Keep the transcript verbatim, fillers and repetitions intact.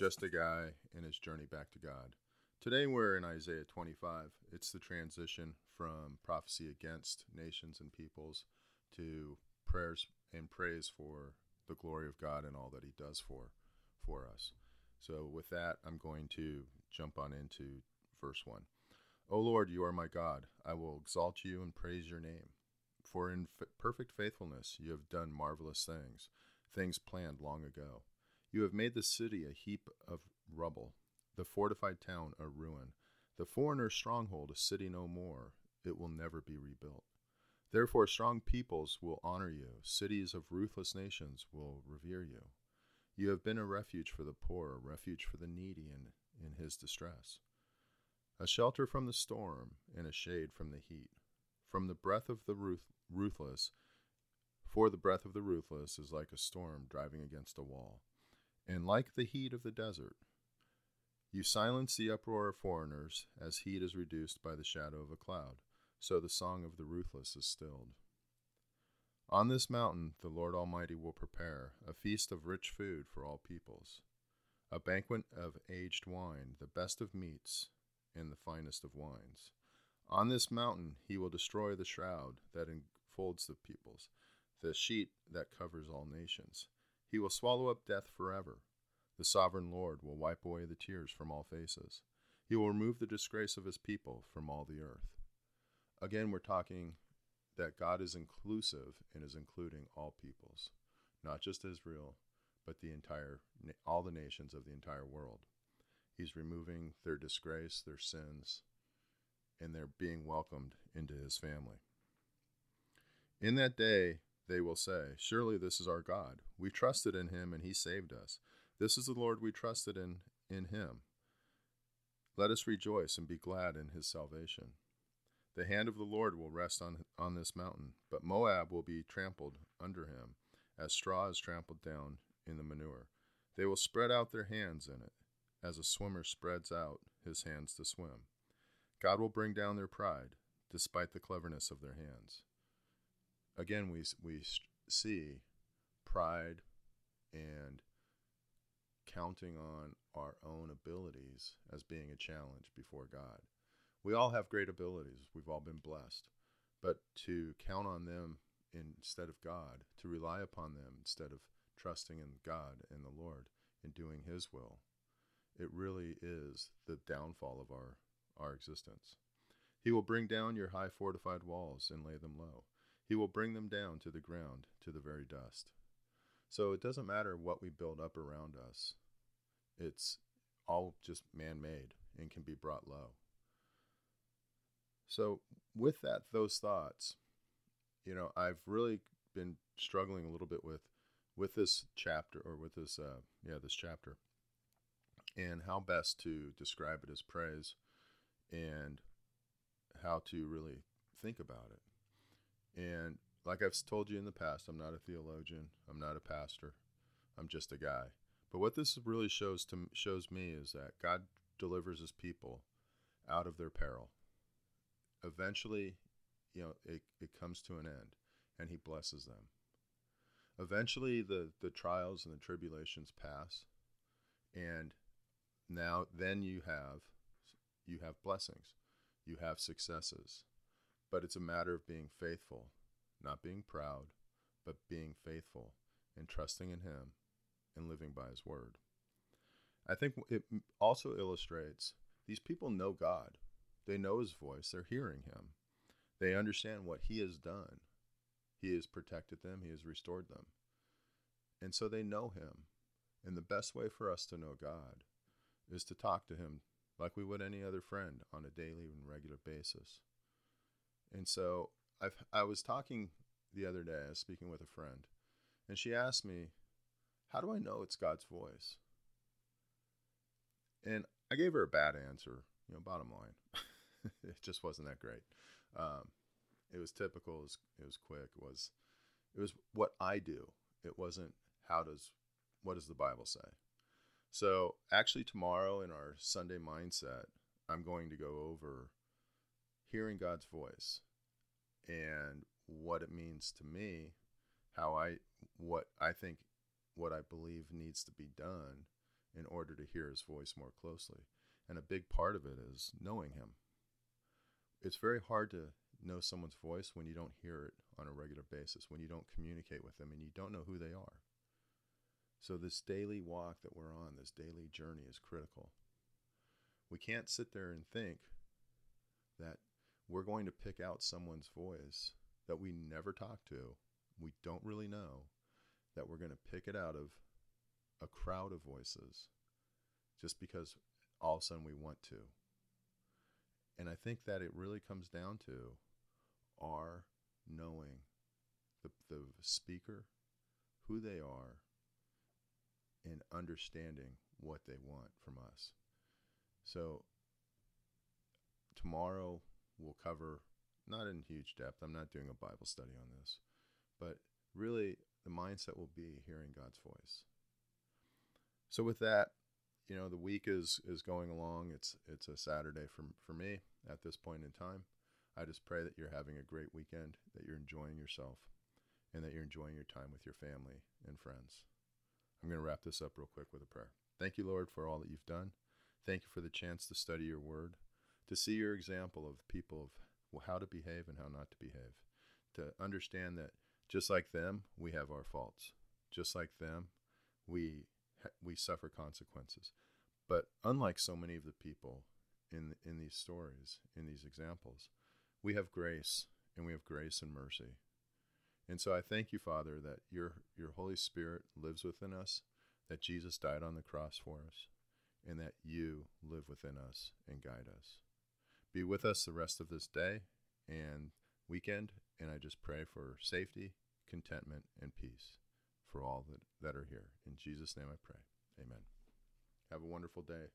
just a guy and his journey back to God. Today we're in Isaiah twenty-five. It's the transition from prophecy against nations and peoples to prayers and praise for the glory of God and all that he does for, for us. So with that, I'm going to jump on into verse one. O Lord, you are my God. I will exalt you and praise your name. For in f- perfect faithfulness you have done marvelous things, things planned long ago. You have made the city a heap of rubble, the fortified town a ruin, the foreigner's stronghold a city no more. It will never be rebuilt. Therefore strong peoples will honor you. Cities of ruthless nations will revere you. You have been a refuge for the poor, a refuge for the needy in, in his distress, a shelter from the storm and a shade from the heat, from the breath of the ruth- ruthless. For the breath of the ruthless is like a storm driving against a wall, and like the heat of the desert. You silence the uproar of foreigners, as heat is reduced by the shadow of a cloud, so the song of the ruthless is stilled. On this mountain the Lord Almighty will prepare a feast of rich food for all peoples, a banquet of aged wine, the best of meats, and the finest of wines. On this mountain he will destroy the shroud that enfolds the peoples, the sheet that covers all nations. He will swallow up death forever. The sovereign Lord will wipe away the tears from all faces. He will remove the disgrace of his people from all the earth. Again, we're talking that God is inclusive and is including all peoples, not just Israel, but the entire, all the nations of the entire world. He's removing their disgrace, their sins, and they're being welcomed into his family. In that day, they will say, surely this is our God. We trusted in him and he saved us. This is the Lord we trusted in, in him. Let us rejoice and be glad in his salvation. The hand of the Lord will rest on, on this mountain, but Moab will be trampled under him, as straw is trampled down in the manure. They will spread out their hands in it, as a swimmer spreads out his hands to swim. God will bring down their pride, despite the cleverness of their hands. Again, we, we see pride and counting on our own abilities as being a challenge before God. We all have great abilities. We've all been blessed. But to count on them instead of God, to rely upon them instead of trusting in God and the Lord and doing his will, it really is the downfall of our, our existence. He will bring down your high fortified walls and lay them low. He will bring them down to the ground, to the very dust. So it doesn't matter what we build up around us. It's all just man-made and can be brought low. So with that, those thoughts, you know, I've really been struggling a little bit with, with this chapter or with this, uh, yeah, this chapter and how best to describe it as praise and how to really think about it. And like I've told you in the past, I'm not a theologian. I'm not a pastor. I'm just a guy. But what this really shows to shows me is that God delivers his people out of their peril. Eventually, you know, it, it comes to an end and he blesses them. Eventually the, the trials and the tribulations pass. And now then you have, you have blessings, you have successes, but it's a matter of being faithful, not being proud, but being faithful and trusting in him and living by his word. I think it also illustrates these people know God. They know his voice. They're hearing him. They understand what he has done. He has protected them. He has restored them. And so they know him. And the best way for us to know God is to talk to him like we would any other friend on a daily and regular basis. And so I've, I was talking the other day, I was speaking with a friend, and she asked me, how do I know it's God's voice? And I gave her a bad answer, you know, bottom line. It just wasn't that great. Um, it was typical. It was, it was quick. It was, it was what I do. It wasn't how does, what does the Bible say? So actually tomorrow in our Sunday mindset, I'm going to go over hearing God's voice and what it means to me, how I, what I think, what I believe needs to be done in order to hear his voice more closely. And a big part of it is knowing him. It's very hard to know someone's voice when you don't hear it on a regular basis, when you don't communicate with them and you don't know who they are. So this daily walk that we're on, this daily journey is critical. We can't sit there and think that we're going to pick out someone's voice that we never talk to, we don't really know, that we're going to pick it out of a crowd of voices just because all of a sudden we want to. And I think that it really comes down to our knowing the, the speaker, who they are, and understanding what they want from us. So tomorrow we'll cover, not in huge depth, I'm not doing a Bible study on this, but really the mindset will be hearing God's voice. So with that, you know, the week is, is going along. It's it's a Saturday for, for me at this point in time. I just pray that you're having a great weekend, that you're enjoying yourself, and that you're enjoying your time with your family and friends. I'm going to wrap this up real quick with a prayer. Thank you, Lord, for all that you've done. Thank you for the chance to study your word, to see your example of people of how to behave and how not to behave, to understand that just like them, we have our faults. Just like them, we we suffer consequences. But unlike so many of the people in in these stories, in these examples, we have grace, and we have grace and mercy. And so I thank you, Father, that your your Holy Spirit lives within us, that Jesus died on the cross for us, and that you live within us and guide us. Be with us the rest of this day and weekend, and I just pray for safety, contentment, and peace for all that, that are here. In Jesus' name I pray. Amen. Have a wonderful day.